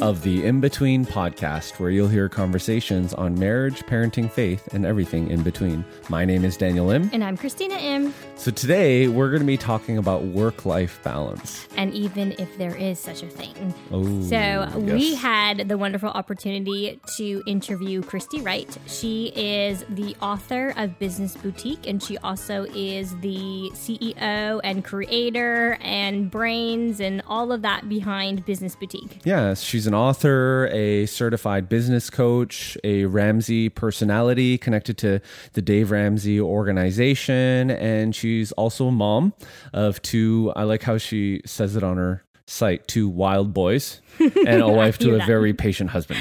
of the In Between podcast, where you'll hear conversations on marriage, parenting, faith, and everything in between. My name is Daniel Im. And I'm Christina Im. So today we're going to be talking about work-life balance. And even if there is such a thing. Oh, so yes. We had the wonderful opportunity to interview Christy Wright. She is the author of Business Boutique, and she also is the CEO and creator and brains and all of that behind Business Boutique. Yes, she's an author, a certified business coach, a Ramsey personality connected to the Dave Ramsey organization, and she's also a mom of two, I like how she says it on her site, two wild boys, and a wife to a very patient husband.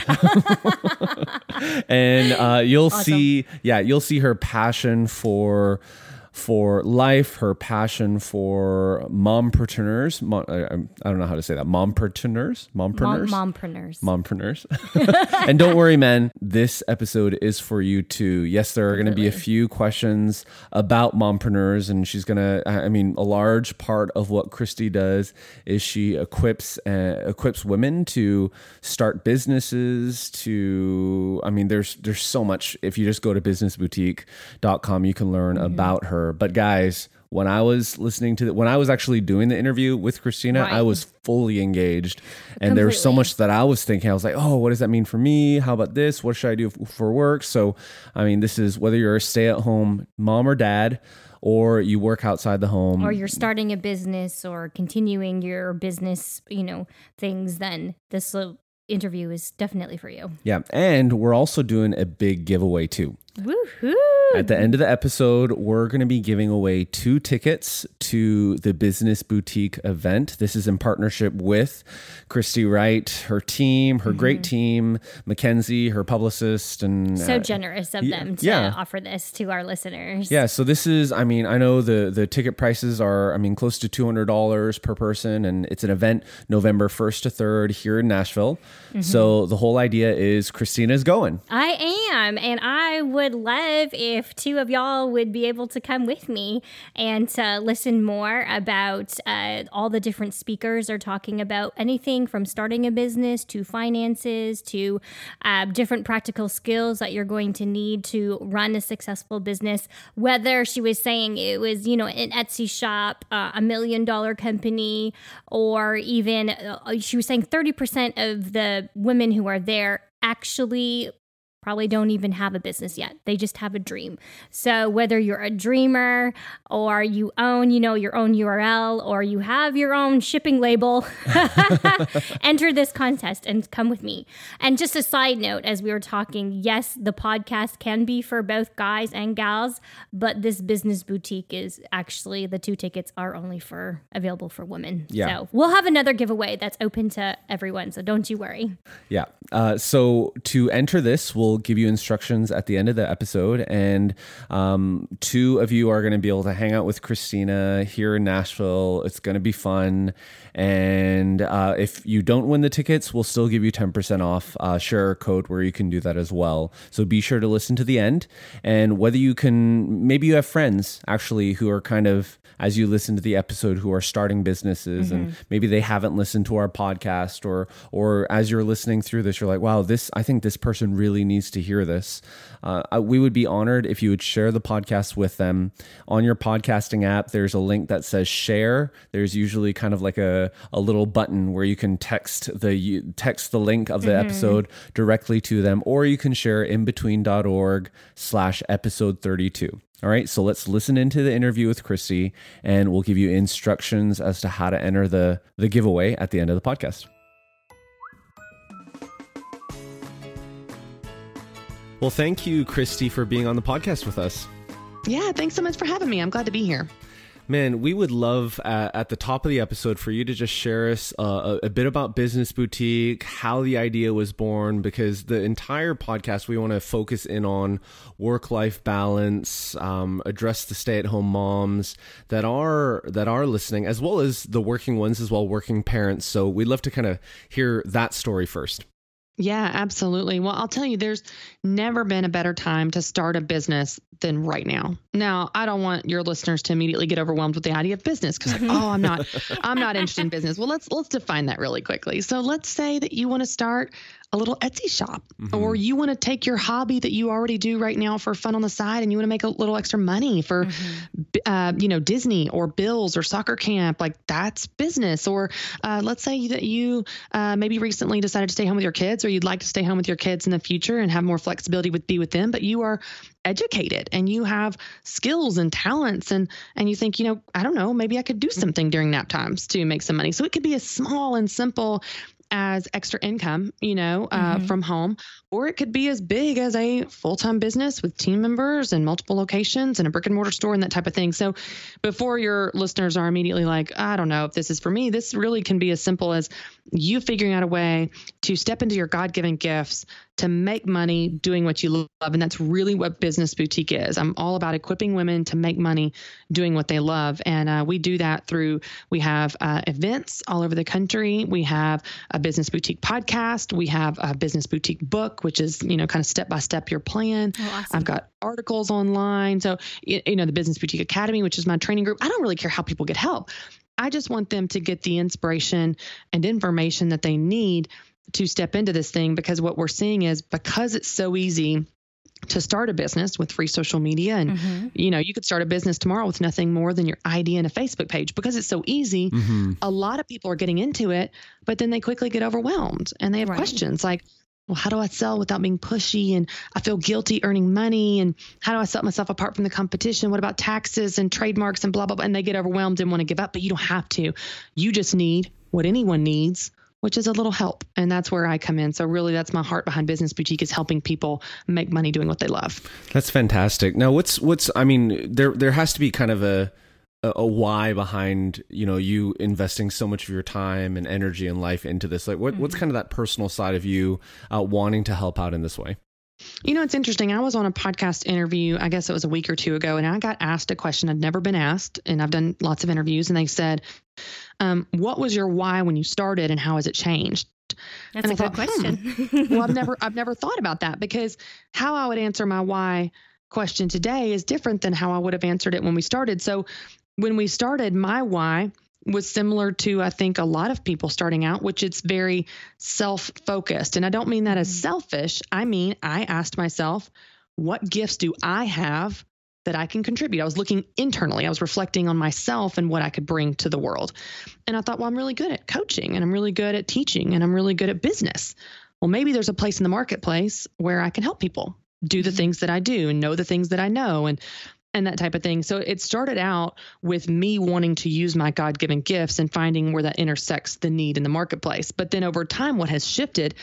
And you'll see her passion for life, her passion for mompreneurs. And don't worry, men, this episode is for you too. Yes, there are going to be a few questions about mompreneurs, and she's going to, a large part of what Christy does is she equips women to start businesses, to, there's so much. If you just go to businessboutique.com, you can learn about her. But guys, when I was actually doing the interview with Christina, right, I was fully engaged. And completely. There was so much that I was thinking. I was like, oh, what does that mean for me? How about this? What should I do for work? So, this is whether you're a stay-at-home mom or dad, or you work outside the home, or you're starting a business or continuing your business, things, then this interview is definitely for you. Yeah. And we're also doing a big giveaway too. Woohoo! At the end of the episode, we're going to be giving away 2 tickets to the Business Boutique event. This is in partnership with Christy Wright, her team, her great team, Mackenzie, her publicist. And so generous of them to offer this to our listeners. Yeah, so this is, I know the ticket prices are, close to $200 per person, and it's an event November 1st to 3rd here in Nashville. Mm-hmm. So the whole idea is Christina's going. I am, and I would love if 2 of y'all would be able to come with me and to listen more about all the different speakers are talking about, anything from starting a business to finances to different practical skills that you're going to need to run a successful business. Whether she was saying it was, an Etsy shop, a $1 million company, or even she was saying 30% of the women who are there actually probably don't even have a business yet. They just have a dream. So whether you're a dreamer or you own, your own URL, or you have your own shipping label, enter this contest and come with me. And just a side note, as we were talking, yes, the podcast can be for both guys and gals, but this Business Boutique is actually, the 2 tickets are only available for women. Yeah. So we'll have another giveaway that's open to everyone. So don't you worry. Yeah. So to enter this, we'll give you instructions at the end of the episode, and 2 of you are going to be able to hang out with Christina here in Nashville. It's going to be fun, and if you don't win the tickets, we'll still give you 10% off. Share our code where you can do that as well. So be sure to listen to the end, and whether you can, maybe you have friends actually who are kind of, as you listen to the episode, who are starting businesses, and maybe they haven't listened to our podcast, or as you're listening through this, you're like, wow, I think this person really needs to hear this. We would be honored if you would share the podcast with them. On your podcasting app, there's a link that says share. There's usually kind of like a little button where you can text the link of the episode directly to them, or you can share inbetween.org/episode32. All right, so let's listen into the interview with Christy, and we'll give you instructions as to how to enter the giveaway at the end of the podcast. Well, thank you, Christy, for being on the podcast with us. Yeah, thanks so much for having me. I'm glad to be here. Man, we would love at the top of the episode for you to just share us a bit about Business Boutique, how the idea was born, because the entire podcast, we want to focus in on work-life balance, address the stay-at-home moms that are listening, as well as the working ones, as well, working parents. So we'd love to kind of hear that story first. Yeah, absolutely. Well, I'll tell you, there's never been a better time to start a business than right now. Now, I don't want your listeners to immediately get overwhelmed with the idea of business because, like, oh, I'm not interested in business. Well, let's define that really quickly. So let's say that you want to start a little Etsy shop, mm-hmm. or you want to take your hobby that you already do right now for fun on the side, and you want to make a little extra money for, mm-hmm. Disney or bills or soccer camp. Like, that's business. Or let's say that you maybe recently decided to stay home with your kids, or you'd like to stay home with your kids in the future and have more flexibility with them, but you are educated and you have skills and talents and you think, I don't know, maybe I could do something during nap times to make some money. So it could be as small and simple as extra income, mm-hmm. from home, or it could be as big as a full-time business with team members and multiple locations and a brick and mortar store and that type of thing. So before your listeners are immediately like, I don't know if this is for me, this really can be as simple as you figuring out a way to step into your God-given gifts to make money doing what you love. And that's really what Business Boutique is. I'm all about equipping women to make money doing what they love. And we do that through, we have events all over the country. We have a Business Boutique podcast. We have a Business Boutique book, which is, kind of step-by-step your plan. Oh, awesome. I've got articles online. So, the Business Boutique Academy, which is my training group. I don't really care how people get help. I just want them to get the inspiration and information that they need to step into this thing, because what we're seeing is, because it's so easy to start a business with free social media and, mm-hmm. You could start a business tomorrow with nothing more than your idea and a Facebook page, because it's so easy. Mm-hmm. A lot of people are getting into it, but then they quickly get overwhelmed and they have right. questions like, well, how do I sell without being pushy? And I feel guilty earning money. And how do I set myself apart from the competition? What about taxes and trademarks and blah, blah, blah. And they get overwhelmed and want to give up, but you don't have to. You just need what anyone needs, which is a little help. And that's where I come in. So really, that's my heart behind Business Boutique, is helping people make money doing what they love. That's fantastic. Now, there has to be kind of a why behind, you investing so much of your time and energy and life into this. Like, mm-hmm. what's kind of that personal side of you wanting to help out in this way? It's interesting. I was on a podcast interview, I guess it was a week or two ago, and I got asked a question I'd never been asked. And I've done lots of interviews, and they said, what was your why when you started and how has it changed? That's a good question. Well, I've never thought about that, because how I would answer my why question today is different than how I would have answered it when we started. So when we started, my why was similar to, I think, a lot of people starting out, which it's very self-focused. And I don't mean that as selfish. I mean, I asked myself, what gifts do I have that I can contribute? I was looking internally. I was reflecting on myself and what I could bring to the world. And I thought, well, I'm really good at coaching, and I'm really good at teaching, and I'm really good at business. Well, maybe there's a place in the marketplace where I can help people do the things that I do and know the things that I know. And that type of thing. So it started out with me wanting to use my God-given gifts and finding where that intersects the need in the marketplace. But then over time, what has shifted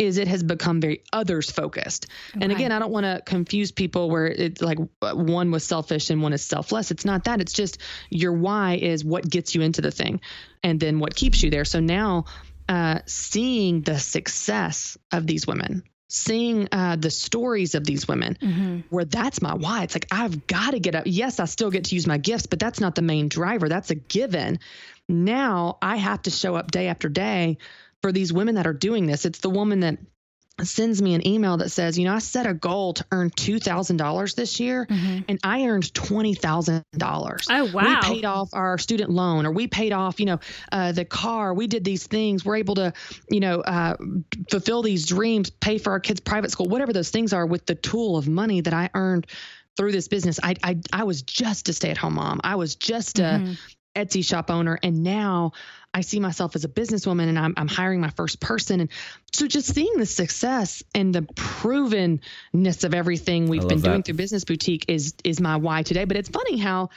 is it has become very others focused. Okay. And again, I don't want to confuse people where it's like one was selfish and one is selfless. It's not that. It's just your why is what gets you into the thing and then what keeps you there. So now seeing the success of these women, seeing the stories of these women, mm-hmm. where that's my why. It's like, I've got to get up. Yes, I still get to use my gifts, but that's not the main driver. That's a given. Now I have to show up day after day for these women that are doing this. It's the woman that sends me an email that says, I set a goal to earn $2,000 this year, mm-hmm. and I earned $20,000. Oh, wow. We paid off our student loan, or we paid off, the car. We did these things. We're able to, fulfill these dreams, pay for our kids' private school, whatever those things are, with the tool of money that I earned through this business. I was just a stay-at-home mom. I was just mm-hmm. a Etsy shop owner. And now I see myself as a businesswoman, and I'm hiring my first person. And so just seeing the success and the provenness of everything we've been doing through Business Boutique is my why today. But it's funny how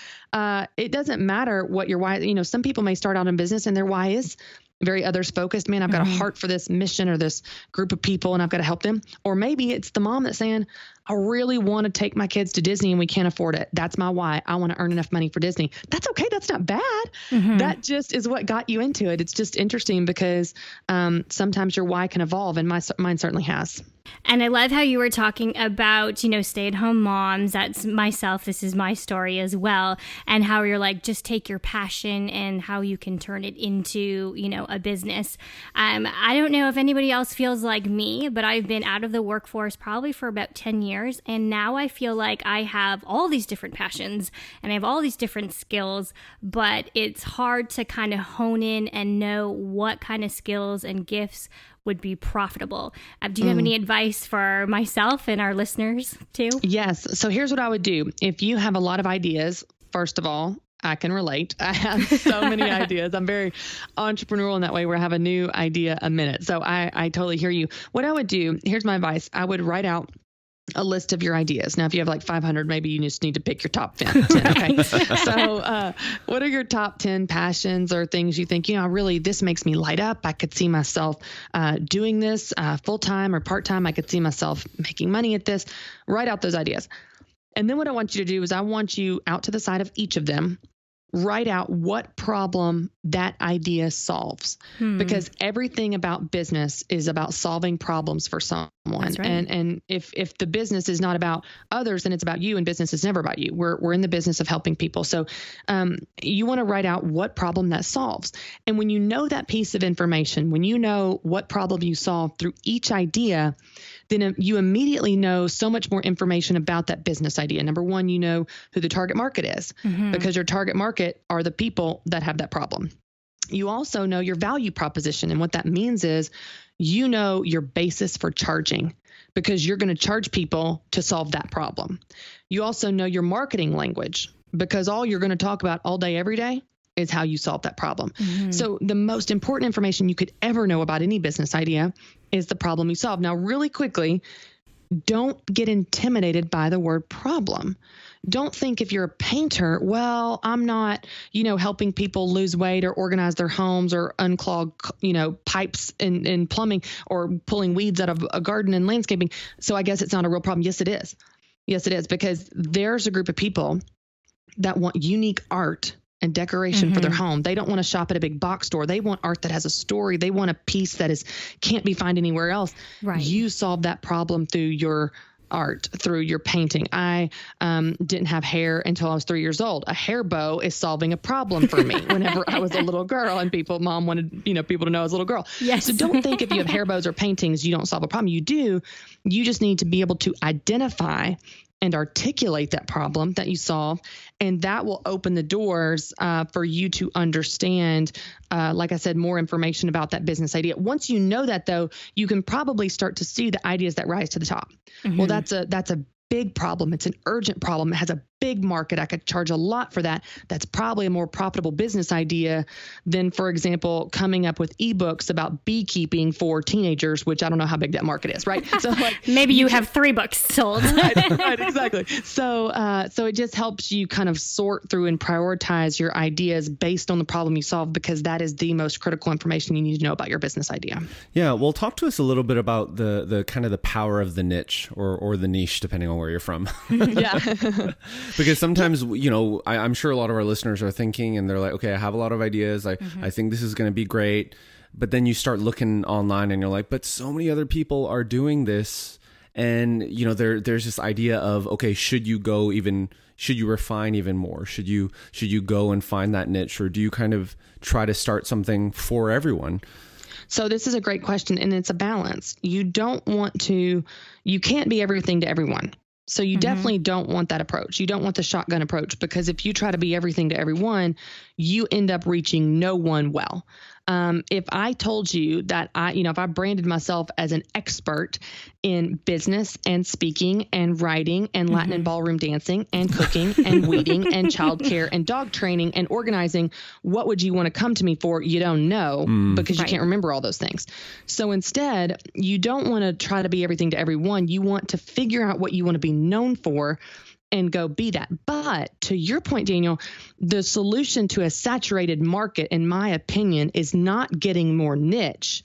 it doesn't matter what your why, some people may start out in business and their why is very others focused. Man, I've got a heart for this mission or this group of people and I've got to help them. Or maybe it's the mom that's saying, I really want to take my kids to Disney and we can't afford it. That's my why. I want to earn enough money for Disney. That's okay. That's not bad. Mm-hmm. That just is what got you into it. It's just interesting because sometimes your why can evolve, and mine certainly has. And I love how you were talking about, you know, stay-at-home moms. That's myself. This is my story as well. And how you're like, just take your passion and how you can turn it into, you know, a business. I don't know if anybody else feels like me, but I've been out of the workforce probably for about 10 years. And now I feel like I have all these different passions and I have all these different skills, but it's hard to kind of hone in and know what kind of skills and gifts would be profitable. Do you have any advice for myself and our listeners too? Yes. So here's what I would do. If you have a lot of ideas, first of all, I can relate. I have so many ideas. I'm very entrepreneurial in that way where I have a new idea a minute. So I totally hear you. What I would do, here's my advice. I would write out a list of your ideas. Now, if you have like 500, maybe you just need to pick your top 10. Okay. So, what are your top 10 passions or things you think, you know, really, this makes me light up. I could see myself doing this full-time or part-time. I could see myself making money at this. Write out those ideas. And then what I want you to do is I want you out to the side of each of them, write out what problem that idea solves, because everything about business is about solving problems for someone. Right. And if the business is not about others, then it's about you, and business is never about you. We're in the business of helping people. So, you want to write out what problem that solves. And when you know that piece of information, when you know what problem you solve through each idea, then you immediately know so much more information about that business idea. Number one, you know who the target market is, because your target market are the people that have that problem. You also know your value proposition. And what that means is you know your basis for charging, because you're going to charge people to solve that problem. You also know your marketing language, because all you're going to talk about all day, every day is how you solve that problem. So the most important information you could ever know about any business idea is the problem you solve. Now, really quickly, don't get intimidated by the word problem. Don't think if you're a painter, well, I'm not, you know, helping people lose weight or organize their homes or unclog, you know, pipes in plumbing or pulling weeds out of a garden and landscaping. So I guess it's not a real problem. Yes, it is. Yes, it is. Because there's a group of people that want unique art and decoration for their home. They don't want to shop at a big box store. They want art that has a story. They want a piece that is can't be found anywhere else. Right. You solve that problem through your art, through your painting. I didn't have hair until I was 3 years old. A hair bow is solving a problem for me whenever I was a little girl, and mom wanted, you know, people to know I was a little girl. Yes. So don't think if you have hair bows or paintings, you don't solve a problem. You do. You just need to be able to identify and articulate that problem that you solve. And that will open the doors for you to understand, like I said, more information about that business idea. Once you know that, though, you can probably start to see the ideas that rise to the top. Well, that's a big problem. It's an urgent problem. It has a big market. I could charge a lot for that. That's probably a more profitable business idea than, for example, coming up with ebooks about beekeeping for teenagers, which I don't know how big that market is, right? So like, maybe you have 3 books sold. Right, exactly. So it just helps you kind of sort through and prioritize your ideas based on the problem you solve, because that is the most critical information you need to know about your business idea. Yeah. Well, talk to us a little bit about the kind of the power of the niche or the niche, depending on where you're from. Yeah. Because sometimes, you know, I'm sure a lot of our listeners are thinking and they're like, okay, I have a lot of ideas. I think this is going to be great. But then you start looking online and you're like, but so many other people are doing this. And, you know, there's this idea of, okay, should you refine even more? Should you go and find that niche, or do you kind of try to start something for everyone? So this is a great question, and it's a balance. You can't be everything to everyone. So you definitely don't want that approach. You don't want the shotgun approach, because if you try to be everything to everyone, you end up reaching no one well. If I told you that if I branded myself as an expert in business and speaking and writing and Latin and ballroom dancing and cooking and weeding and childcare and dog training and organizing, what would you want to come to me for? You don't know, because you can't remember all those things. So instead, you don't want to try to be everything to everyone. You want to figure out what you want to be known for, and go be that. But to your point, Daniel, the solution to a saturated market, in my opinion, is not getting more niche.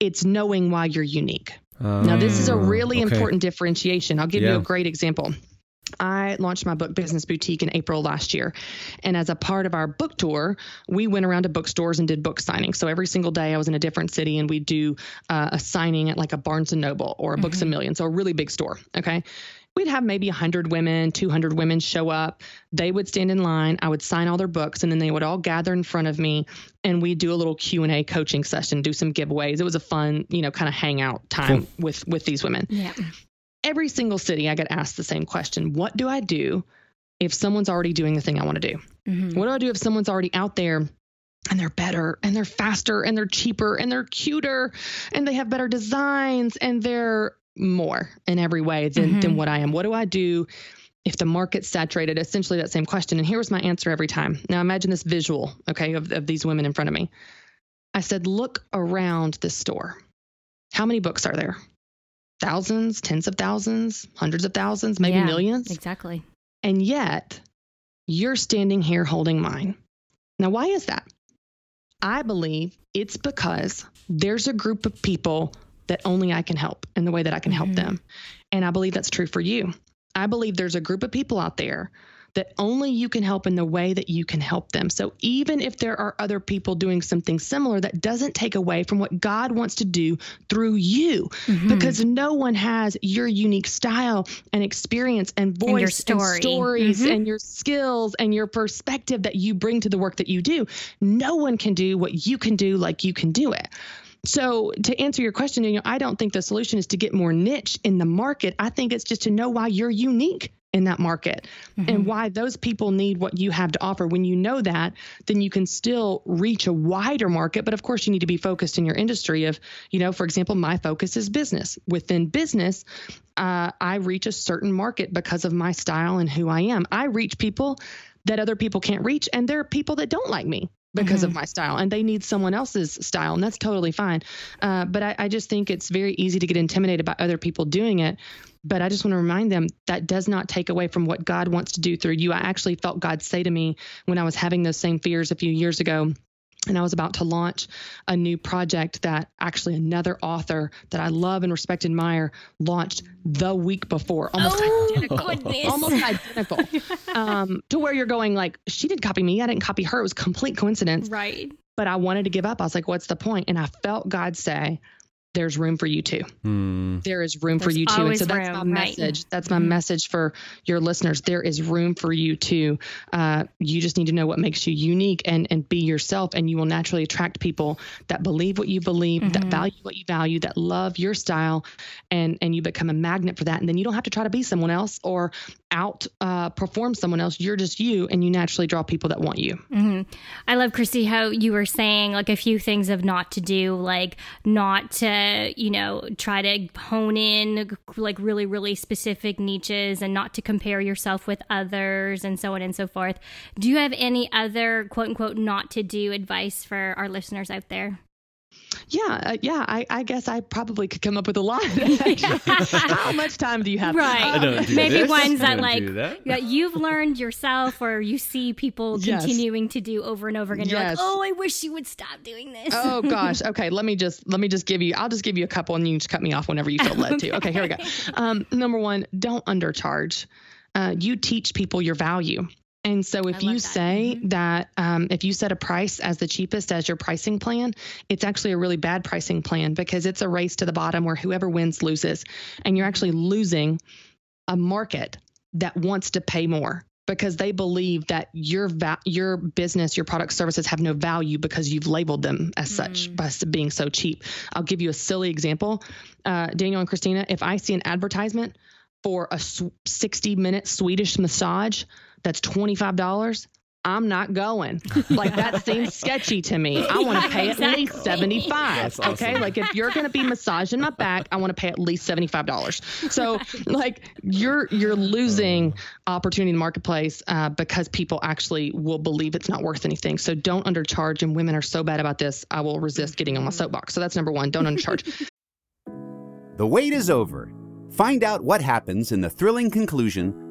It's knowing why you're unique. Now, this is a really important differentiation. I'll give you a great example. I launched my book Business Boutique in April last year. And as a part of our book tour, we went around to bookstores and did book signings. So every single day I was in a different city and we'd do a signing at like a Barnes & Noble or a Books a Million. So a really big store. Okay. We'd have maybe 100 women, 200 women show up. They would stand in line. I would sign all their books and then they would all gather in front of me and we'd do a little Q&A coaching session, do some giveaways. It was a fun, you know, kind of hangout time with these women. Yeah. Every single city, I get asked the same question. What do I do if someone's already doing the thing I want to do? Mm-hmm. What do I do if someone's already out there and they're better and they're faster and they're cheaper and they're cuter and they have better designs and they're more in every way than what I am? What do I do if the market's saturated? Essentially that same question. And here was my answer every time. Now imagine this visual, okay, of these women in front of me. I said, look around this store. How many books are there? Thousands, tens of thousands, hundreds of thousands, maybe millions. Exactly. And yet you're standing here holding mine. Now, why is that? I believe it's because there's a group of people that only I can help in the way that I can help them. And I believe that's true for you. I believe there's a group of people out there that only you can help in the way that you can help them. So even if there are other people doing something similar, that doesn't take away from what God wants to do through you, because no one has your unique style and experience and voice and, stories and your skills and your perspective that you bring to the work that you do. No one can do what you can do like you can do it. So to answer your question, Daniel, I don't think the solution is to get more niche in the market. I think it's just to know why you're unique in that market and why those people need what you have to offer. When you know that, then you can still reach a wider market. But of course, you need to be focused in your industry of, you know, for example, my focus is business. Within business, I reach a certain market because of my style and who I am. I reach people that other people can't reach. And there are people that don't like me because of my style and they need someone else's style. And that's totally fine. But I just think it's very easy to get intimidated by other people doing it. But I just want to remind them that does not take away from what God wants to do through you. I actually felt God say to me when I was having those same fears a few years ago, and I was about to launch a new project that actually another author that I love and respect and admire launched the week before. Almost identical. To where you're going, like, she didn't copy me. I didn't copy her. It was complete coincidence. Right. But I wanted to give up. I was like, what's the point? And I felt God say, there's room for you too. There is room for you too. And so that's my message. That's my message for your listeners. There is room for you too. You just need to know what makes you unique and be yourself. And you will naturally attract people that believe what you believe, that value what you value, that love your style. And you become a magnet for that. And then you don't have to try to be someone else or outperform someone else. You're just you, and you naturally draw people that want you. I love, Christy, how you were saying like a few things of not to do, like not to, you know, try to hone in like really, really specific niches and not to compare yourself with others and so on and so forth. Do you have any other quote unquote not to do advice for our listeners out there? Yeah. I guess I probably could come up with a lot. How much time do you have? Right. Maybe ones that like that you've learned yourself or you see people continuing to do over and over again. You're like, oh, I wish you would stop doing this. Oh gosh. Okay. Let me just give you, I'll just give you a couple and you can just cut me off whenever you feel led to. Okay. Here we go. Number one, don't undercharge. You teach people your value. And so if you say that if you set a price as the cheapest as your pricing plan, it's actually a really bad pricing plan because it's a race to the bottom where whoever wins loses. And you're actually losing a market that wants to pay more because they believe that your business, your product services have no value because you've labeled them as such by being so cheap. I'll give you a silly example. Daniel and Christina, if I see an advertisement for a 60-minute Swedish massage that's $25, I'm not going. Like that seems sketchy to me. I want to pay at least $75. That's awesome. Okay. Like if you're going to be massaging my back, I want to pay at least $75. So like you're losing opportunity in the marketplace because people actually will believe it's not worth anything. So don't undercharge. And women are so bad about this. I will resist getting on my soapbox. So that's number one. Don't undercharge. The wait is over. Find out what happens in the thrilling conclusion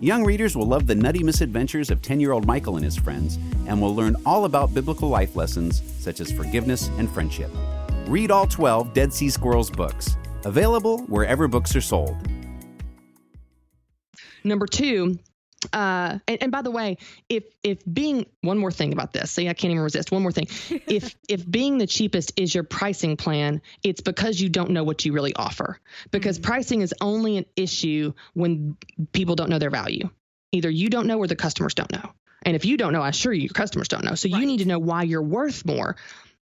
Young readers will love the nutty misadventures of 10-year-old Michael and his friends, and will learn all about biblical life lessons such as forgiveness and friendship. Read all 12 Dead Sea Squirrels books, available wherever books are sold. Number two, and by the way, if being, one more thing about this, see, I can't even resist. One more thing. If being the cheapest is your pricing plan, it's because you don't know what you really offer, because pricing is only an issue when people don't know their value. Either you don't know or the customers don't know. And if you don't know, I assure you, your customers don't know. So right. You need to know why you're worth more.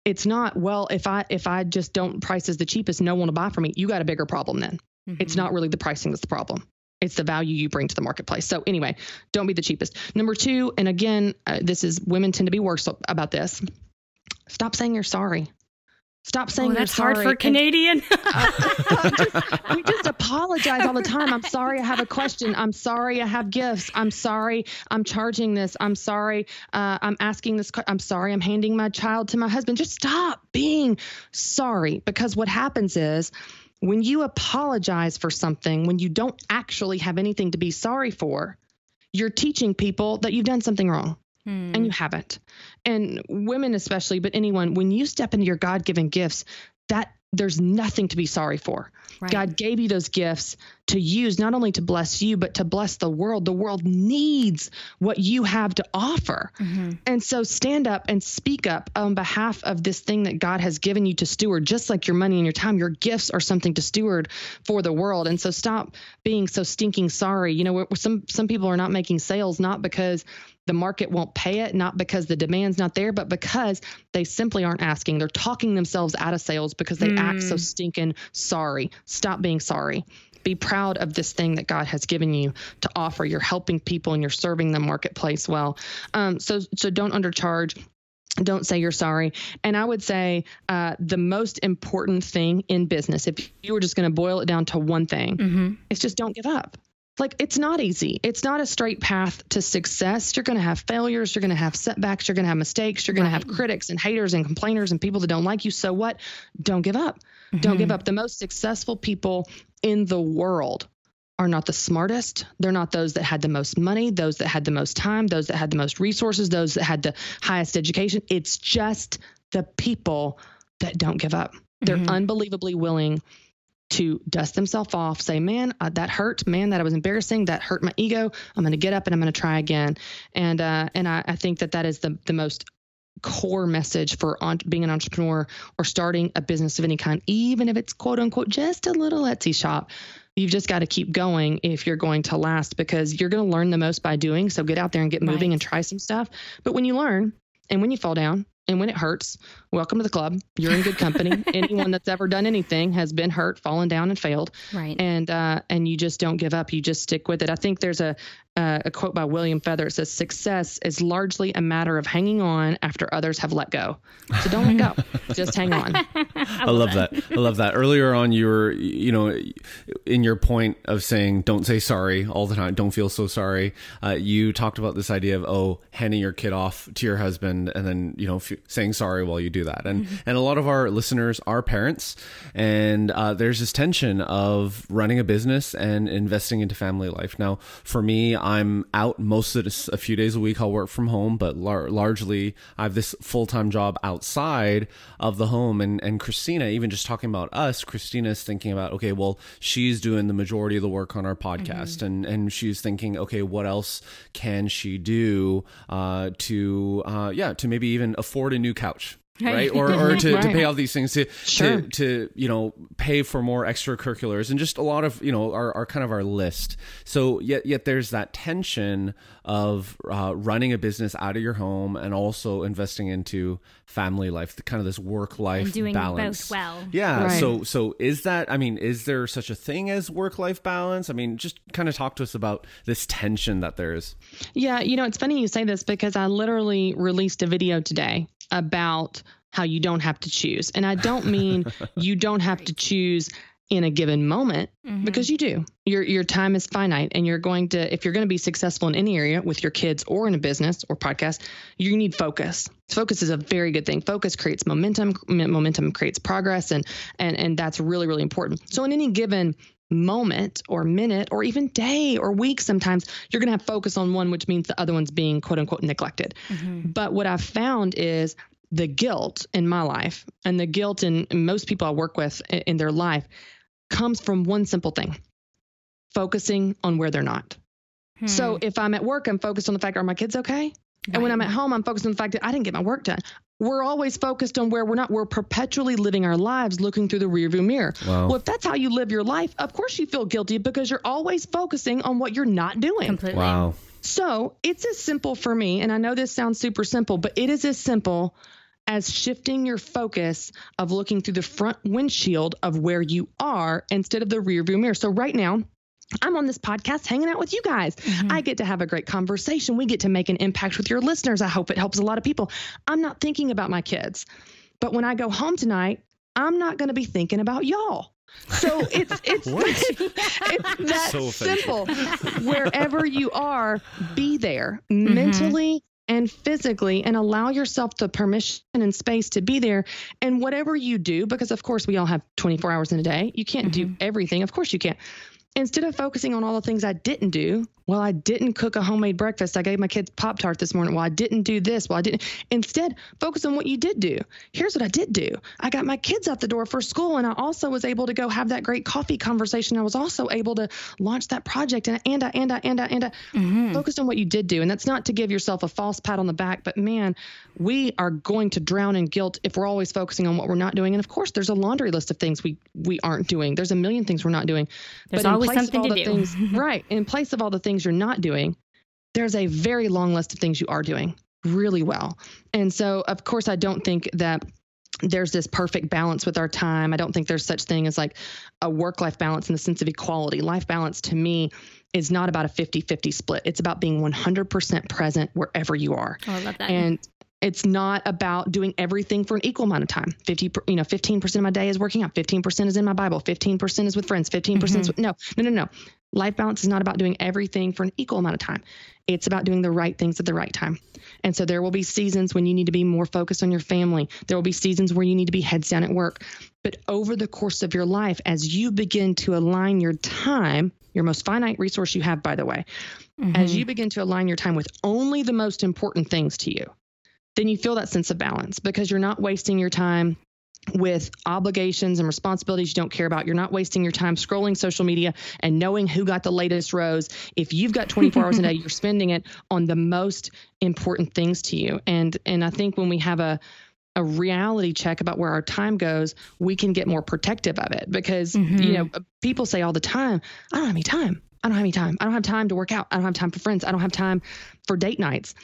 It's not, well, if I just don't price as the cheapest, no one will buy from me. You got a bigger problem then. Mm-hmm. It's not really the pricing that's the problem. It's the value you bring to the marketplace. So anyway, don't be the cheapest. Number two, and again, this is, women tend to be worse about this. Stop saying you're sorry. Stop saying that's you're sorry. Hard for Canadian. We just apologize all the time. I'm sorry I have a question. I'm sorry I have gifts. I'm sorry I'm charging this. I'm sorry I'm asking this. I'm sorry I'm handing my child to my husband. Just stop being sorry, because what happens is, when you apologize for something, when you don't actually have anything to be sorry for, you're teaching people that you've done something wrong and you haven't. And women especially, but anyone, when you step into your God-given gifts, that there's nothing to be sorry for. Right. God gave you those gifts to use, not only to bless you, but to bless the world. The world needs what you have to offer. Mm-hmm. And so stand up and speak up on behalf of this thing that God has given you to steward, just like your money and your time. Your gifts are something to steward for the world. And so stop being so stinking sorry. You know, some people are not making sales, not because the market won't pay it, not because the demand's not there, but because they simply aren't asking. They're talking themselves out of sales because they act so stinking sorry. Stop being sorry. Be proud of this thing that God has given you to offer. You're helping people and you're serving the marketplace well. So don't undercharge. Don't say you're sorry. And I would say the most important thing in business, if you were just going to boil it down to one thing, it's just don't give up. Like, it's not easy. It's not a straight path to success. You're going to have failures. You're going to have setbacks. You're going to have mistakes. You're going to have critics and haters and complainers and people that don't like you. So what? Don't give up. Don't give up. The most successful people in the world are not the smartest. They're not those that had the most money, those that had the most time, those that had the most resources, those that had the highest education. It's just the people that don't give up. They're unbelievably willing to dust themselves off, say, man, that hurt, man, that was embarrassing, that hurt my ego. I'm going to get up and I'm going to try again. And I think that is the most core message for being an entrepreneur or starting a business of any kind, even if it's quote unquote just a little Etsy shop. You've just got to keep going if you're going to last, because you're going to learn the most by doing. So get out there and get moving and try some stuff. But when you learn and when you fall down, and when it hurts, welcome to the club. You're in good company. Anyone that's ever done anything has been hurt, fallen down, and failed. Right. And you just don't give up. You just stick with it. I think there's a quote by William Feather. It says, "Success is largely a matter of hanging on after others have let go." So don't let go. Just hang on. I love that. I love that. Earlier on, you were, in your point of saying, don't say sorry all the time. Don't feel so sorry. You talked about this idea of, handing your kid off to your husband and then, saying sorry while you do that. And a lot of our listeners are parents, and there's this tension of running a business and investing into family life. Now, for me, I'm out most of a few days a week. I'll work from home, but largely I have this full-time job outside of the home. And Christina, even just talking about us, Christina's thinking about, she's doing the majority of the work on our podcast, and she's thinking, what else can she do to maybe even afford a new couch, right? Or to pay all these things to pay for more extracurriculars and just a lot of, our kind of our list. So yet there's that tension of running a business out of your home and also investing into family life, the kind of this work-life doing balance. Both well. Yeah. Right. So is that, is there such a thing as work-life balance? Just kind of talk to us about this tension that there is. Yeah. It's funny you say this, because I literally released a video today about how you don't have to choose. And I don't mean you don't have to choose in a given moment, mm-hmm. because you do. Your time is finite, and if you're going to be successful in any area with your kids or in a business or podcast, you need focus. Focus is a very good thing. Focus creates momentum. Momentum creates progress, and that's really, really important. So in any given moment or minute or even day or week, sometimes you're going to have focus on one, which means the other one's being quote unquote neglected. Mm-hmm. But what I've found is the guilt in my life and the guilt in most people I work with in their life comes from one simple thing: focusing on where they're not. Hmm. So if I'm at work, I'm focused on the fact, are my kids okay? Right. And when I'm at home, I'm focused on the fact that I didn't get my work done. We're always focused on where we're not. We're perpetually living our lives looking through the rearview mirror. Wow. Well, if that's how you live your life, of course you feel guilty because you're always focusing on what you're not doing. Completely. Wow. So it's as simple for me, and I know this sounds super simple, but it is as simple as shifting your focus of looking through the front windshield of where you are instead of the rearview mirror. So right now, I'm on this podcast hanging out with you guys. Mm-hmm. I get to have a great conversation. We get to make an impact with your listeners. I hope it helps a lot of people. I'm not thinking about my kids, but when I go home tonight, I'm not going to be thinking about y'all. So it's that so simple. Wherever you are, be there mm-hmm. mentally and physically, and allow yourself the permission and space to be there. And whatever you do, because of course we all have 24 hours in a day, you can't mm-hmm. do everything. Of course you can't. Instead of focusing on all the things I didn't do, well, I didn't cook a homemade breakfast. I gave my kids Pop-Tart this morning. Well, I didn't do this. Well, I didn't. Instead, focus on what you did do. Here's what I did do. I got my kids out the door for school, and I also was able to go have that great coffee conversation. I was also able to launch that project, and I mm-hmm. focused on what you did do. And that's not to give yourself a false pat on the back, but man, we are going to drown in guilt if we're always focusing on what we're not doing. And of course, there's a laundry list of things we aren't doing. There's a million things we're not doing. There's always something to do. Things, right. In place of all the things you're not doing, there's a very long list of things you are doing really well. And so, of course, I don't think that there's this perfect balance with our time. I don't think there's such thing as like a work-life balance in the sense of equality. Life balance to me is not about a 50-50 split. It's about being 100% present wherever you are. Oh, I love that. And it's not about doing everything for an equal amount of time. 15% of my day is working out. 15% is in my Bible. 15% is with friends. 15% mm-hmm. is with, no. Life balance is not about doing everything for an equal amount of time. It's about doing the right things at the right time. And so there will be seasons when you need to be more focused on your family. There will be seasons where you need to be heads down at work. But over the course of your life, as you begin to align your time, your most finite resource you have, by the way, mm-hmm. as you begin to align your time with only the most important things to you, then you feel that sense of balance because you're not wasting your time with obligations and responsibilities you don't care about. You're not wasting your time scrolling social media and knowing who got the latest rose. If you've got 24 hours a day, you're spending it on the most important things to you. And I think when we have a reality check about where our time goes, we can get more protective of it because, mm-hmm. People say all the time, I don't have any time. I don't have any time. I don't have time to work out. I don't have time for friends. I don't have time for date nights.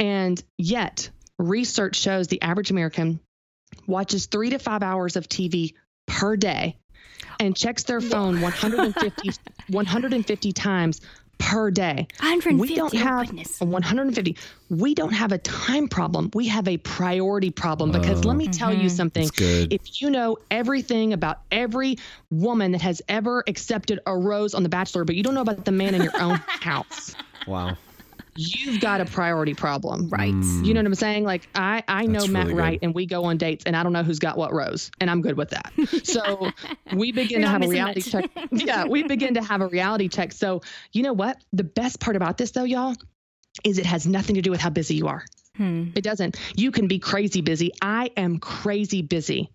And yet research shows the average American watches 3 to 5 hours of TV per day and checks their phone 150 times per day. 150. We don't have 150. We don't have a time problem. We have a priority problem because let me tell you something. If you know everything about every woman that has ever accepted a rose on The Bachelor, but you don't know about the man in your own house. Wow. You've got a priority problem, right? You know what I'm saying? Like I know Matt really Wright, and we go on dates, and I don't know who's got what rose, and I'm good with that. So we begin to have a reality check. Yeah, we begin to have a reality check. So you know what? The best part about this, though, y'all, is it has nothing to do with how busy you are. It doesn't. You can be crazy busy. I am crazy busy,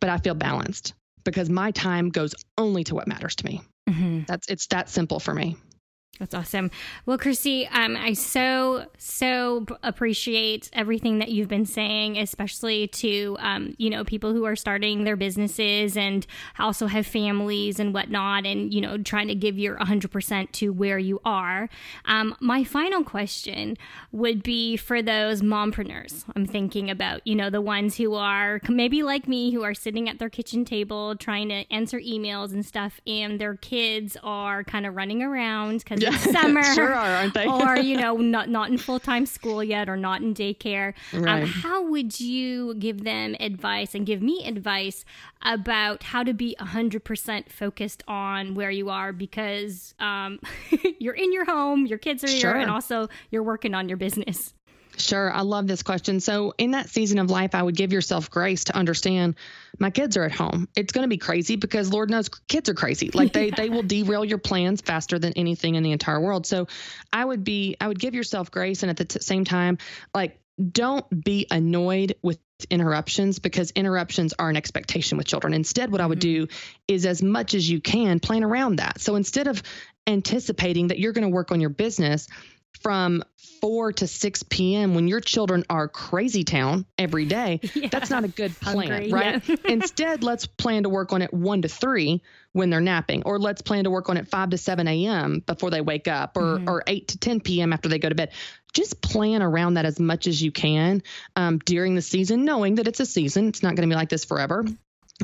but I feel balanced because my time goes only to what matters to me. Mm-hmm. It's that simple for me. That's awesome. Well, Christy, I so appreciate everything that you've been saying, especially to, people who are starting their businesses and also have families and whatnot and, trying to give your 100% to where you are. My final question would be for those mompreneurs. I'm thinking about, the ones who are maybe like me, who are sitting at their kitchen table trying to answer emails and stuff, and their kids are kind of running around because yeah. It's summer. Sure are, aren't they? Or, you know, not in full-time school yet or not in daycare. Right. How would you give them advice and give me advice about how to be 100% focused on where you are? Because you're in your home, your kids are here, sure. and also you're working on your business. Sure. I love this question. So in that season of life, I would give yourself grace to understand my kids are at home. It's going to be crazy because Lord knows kids are crazy. Like they will derail your plans faster than anything in the entire world. So I would give yourself grace. And at the same time, like, don't be annoyed with interruptions because interruptions are an expectation with children. Instead, what I would do is as much as you can plan around that. So instead of anticipating that you're going to work on your business from 4 to 6 p.m. when your children are crazy town every day, yeah. that's not a good plan, hungry, right? Yeah. Instead, let's plan to work on it 1 to 3 when they're napping, or let's plan to work on it 5 to 7 a.m. before they wake up, or 8 to 10 p.m. after they go to bed. Just plan around that as much as you can during the season, knowing that it's a season. It's not going to be like this forever.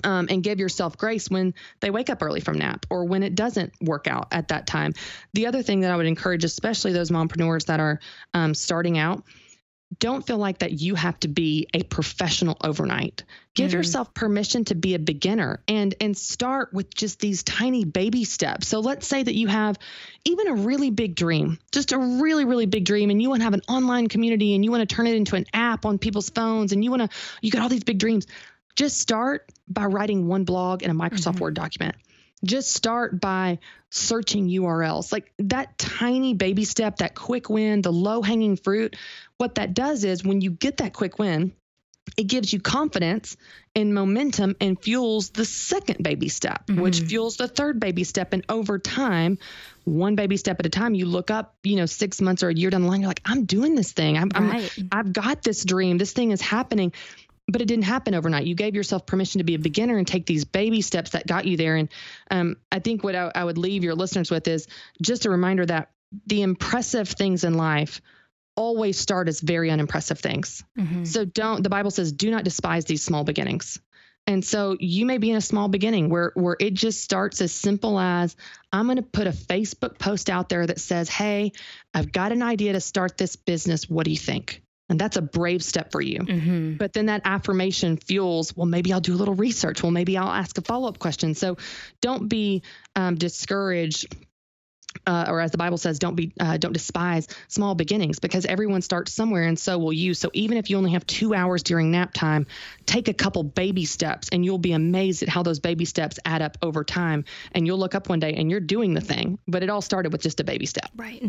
And give yourself grace when they wake up early from nap or when it doesn't work out at that time. The other thing that I would encourage, especially those mompreneurs that are starting out, don't feel like that you have to be a professional overnight. Give yourself permission to be a beginner and start with just these tiny baby steps. So let's say that you have even a really big dream, just a really, really big dream, and you want to have an online community and you want to turn it into an app on people's phones and you got all these big dreams. Just start by writing one blog in a Microsoft Word document. Just start by searching URLs. Like that tiny baby step, that quick win, the low-hanging fruit, what that does is when you get that quick win, it gives you confidence and momentum and fuels the second baby step, which fuels the third baby step. And over time, one baby step at a time, you look up, 6 months or a year down the line, you're like, I'm doing this thing. I've got this dream. This thing is happening. But it didn't happen overnight. You gave yourself permission to be a beginner and take these baby steps that got you there. And I think what I would leave your listeners with is just a reminder that the impressive things in life always start as very unimpressive things. So the Bible says, do not despise these small beginnings. And so you may be in a small beginning where it just starts as simple as, I'm going to put a Facebook post out there that says, hey, I've got an idea to start this business. What do you think? And that's a brave step for you. But then that affirmation fuels, well, maybe I'll do a little research. Well, maybe I'll ask a follow-up question. So don't be discouraged, or as the Bible says, don't despise small beginnings because everyone starts somewhere and so will you. So even if you only have 2 hours during nap time, take a couple baby steps and you'll be amazed at how those baby steps add up over time. And you'll look up one day and you're doing the thing, but it all started with just a baby step. Right.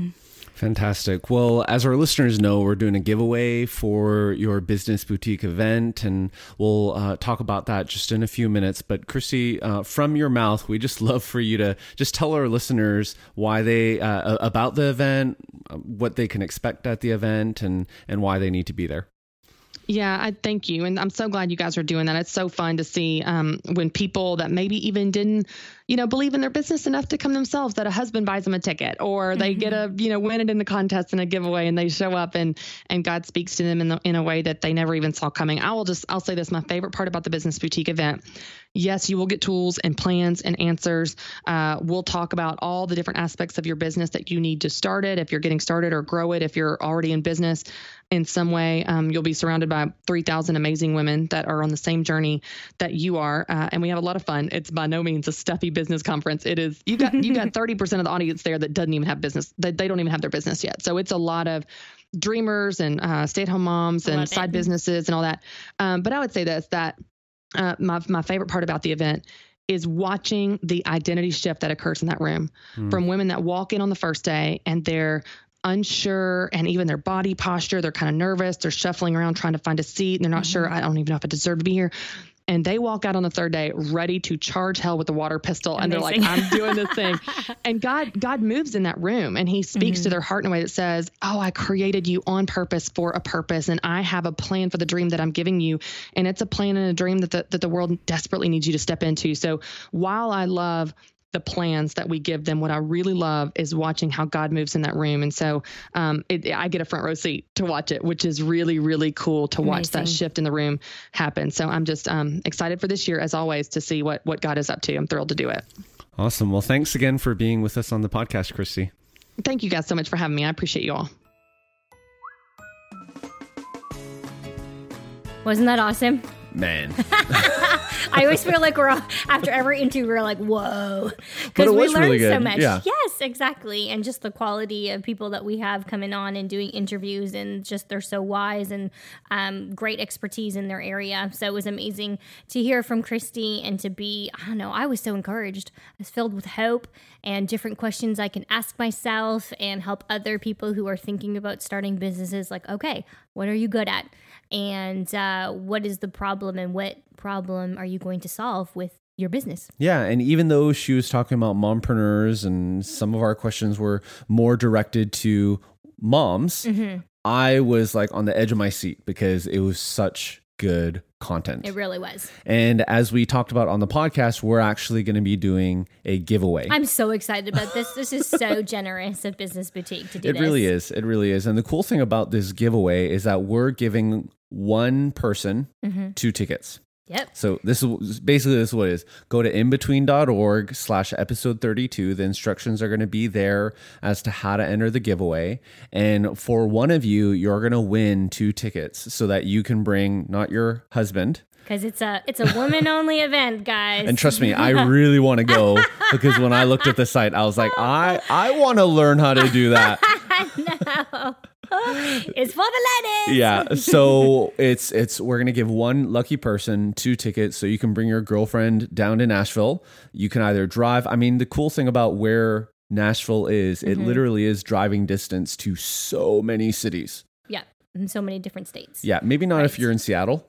Fantastic. Well, as our listeners know, we're doing a giveaway for your Business Boutique event, and we'll talk about that just in a few minutes. But Christy, from your mouth, we just love for you to just tell our listeners why they about the event, what they can expect at the event, and why they need to be there. Yeah, I thank you. And I'm so glad you guys are doing that. It's so fun to see when people that maybe even didn't, believe in their business enough to come themselves, that a husband buys them a ticket or they get a, win it in the contest and a giveaway and they show up and God speaks to them in a way that they never even saw coming. I'll say this, my favorite part about the Business Boutique event. Yes, you will get tools and plans and answers. We'll talk about all the different aspects of your business that you need to start it, if you're getting started, or grow it, if you're already in business in some way. You'll be surrounded by 3,000 amazing women that are on the same journey that you are. And we have a lot of fun. It's by no means a stuffy business conference. It is. You got 30% of the audience there that doesn't even have business. They don't even have their business yet. So it's a lot of dreamers and stay-at-home moms and side businesses and all that. But I would say that my favorite part about the event is watching the identity shift that occurs in that room from women that walk in on the first day and they're unsure, and even their body posture, they're kind of nervous, they're shuffling around trying to find a seat, and they're not sure, I don't even know if I deserve to be here. And they walk out on the third day ready to charge hell with a water pistol. Amazing. And they're like, I'm doing this thing. And God moves in that room and he speaks to their heart in a way that says, oh, I created you on purpose for a purpose. And I have a plan for the dream that I'm giving you. And it's a plan and a dream that the world desperately needs you to step into. So while I love the plans that we give them, what I really love is watching how God moves in that room. And so I get a front row seat to watch it, which is really, really cool to watch that shift in the room happen. So I'm just excited for this year, as always, to see what God is up to. I'm thrilled to do it. Awesome. Well, thanks again for being with us on the podcast, Christy. Thank you guys so much for having me. I appreciate you all. Wasn't that awesome? Man. I always feel like we're all, after every interview, we're like, whoa. Because we learned really so much. Yeah. Yes, exactly. And just the quality of people that we have coming on and doing interviews, and just they're so wise and great expertise in their area. So it was amazing to hear from Christy and to be, I don't know, I was so encouraged. I was filled with hope and different questions I can ask myself and help other people who are thinking about starting businesses. Like, okay, what are you good at? And what is the problem, and what problem are you going to solve with your business? Yeah. And even though she was talking about mompreneurs and some of our questions were more directed to moms, mm-hmm. I was like on the edge of my seat because it was such good content. It really was. And as we talked about on the podcast, we're actually going to be doing a giveaway. I'm so excited about this. This is so generous of Business Boutique to do this. It really is. It really is. And the cool thing about this giveaway is that we're giving one person mm-hmm. 2 tickets. Yep. So this is what it is. Go to inbetween.org/episode32. The instructions are going to be there as to how to enter the giveaway. And for one of you, you're going to win 2 tickets so that you can bring not your husband. Because it's a woman-only event, guys. And trust me, I really want to go because when I looked at the site, I was like, I want to learn how to do that. No. It's for the ladies. Yeah. So we're going to give one lucky person 2 tickets so you can bring your girlfriend down to Nashville. You can either drive. I mean, the cool thing about where Nashville is, mm-hmm. it literally is driving distance to so many cities. Yeah. In so many different states. Yeah. Maybe not if you're in Seattle.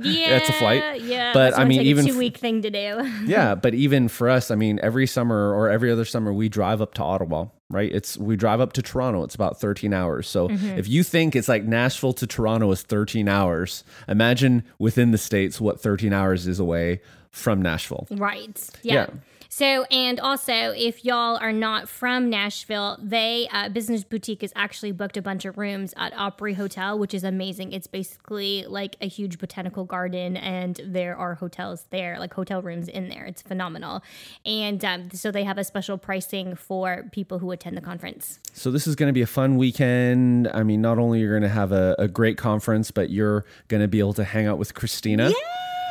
Yeah. It's a flight. Yeah. But I mean, even a 2-week thing to do. Yeah. But even for us, I mean, every summer or every other summer, we drive up to Ottawa. Right. We drive up to Toronto. It's about 13 hours. So mm-hmm. if you think it's like Nashville to Toronto is 13 hours, imagine within the States what 13 hours is away from Nashville. Right. Yeah. So, and also if y'all are not from Nashville, Business Boutique has actually booked a bunch of rooms at Opry Hotel, which is amazing. It's basically like a huge botanical garden, and there are hotels there, like hotel rooms in there. It's phenomenal. And so they have a special pricing for people who attend the conference. So this is going to be a fun weekend. I mean, not only you're going to have a great conference, but you're going to be able to hang out with Christina. Yeah.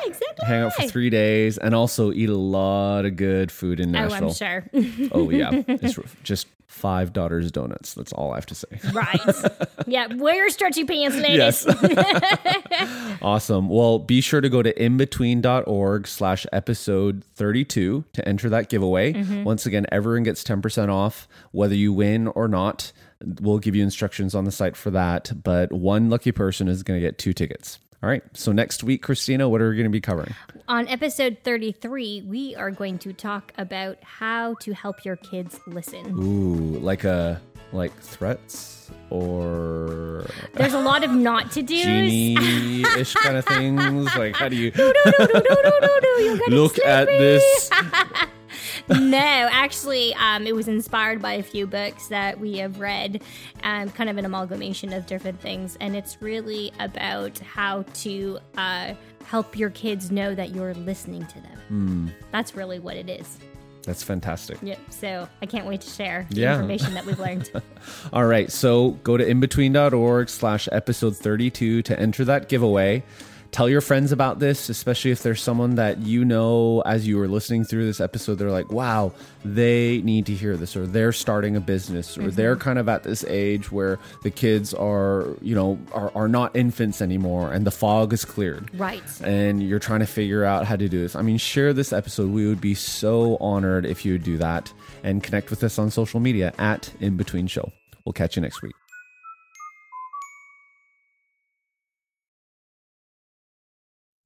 Exactly. Hang out for 3 days and also eat a lot of good food in Nashville. Oh, I'm sure. Oh, yeah. It's just Five Daughters donuts. That's all I have to say. Right. Yeah. Wear stretchy pants, ladies. Yes. Awesome. Well, be sure to go to inbetween.org/episode32 to enter that giveaway. Mm-hmm. Once again, everyone gets 10% off, whether you win or not. We'll give you instructions on the site for that. But one lucky person is going to get 2 tickets. All right. So next week, Christina, what are we going to be covering? On episode 33, we are going to talk about how to help your kids listen. Ooh, like threats or... There's a lot of not to do's. Genie-ish kind of things. Like, how do you... Look at this... No, actually, it was inspired by a few books that we have read, kind of an amalgamation of different things. And it's really about how to help your kids know that you're listening to them. Mm. That's really what it is. That's fantastic. Yep. So I can't wait to share the information that we've learned. All right. So go to inbetween.org/episode32 to enter that giveaway. Tell your friends about this, especially if there's someone that you know as you were listening through this episode, they're like, wow, they need to hear this, or they're starting a business, or mm-hmm. they're kind of at this age where the kids are, you know, are not infants anymore and the fog is cleared. Right. And you're trying to figure out how to do this. I mean, share this episode. We would be so honored if you would do that, and connect with us on social media at In Between Show. We'll catch you next week.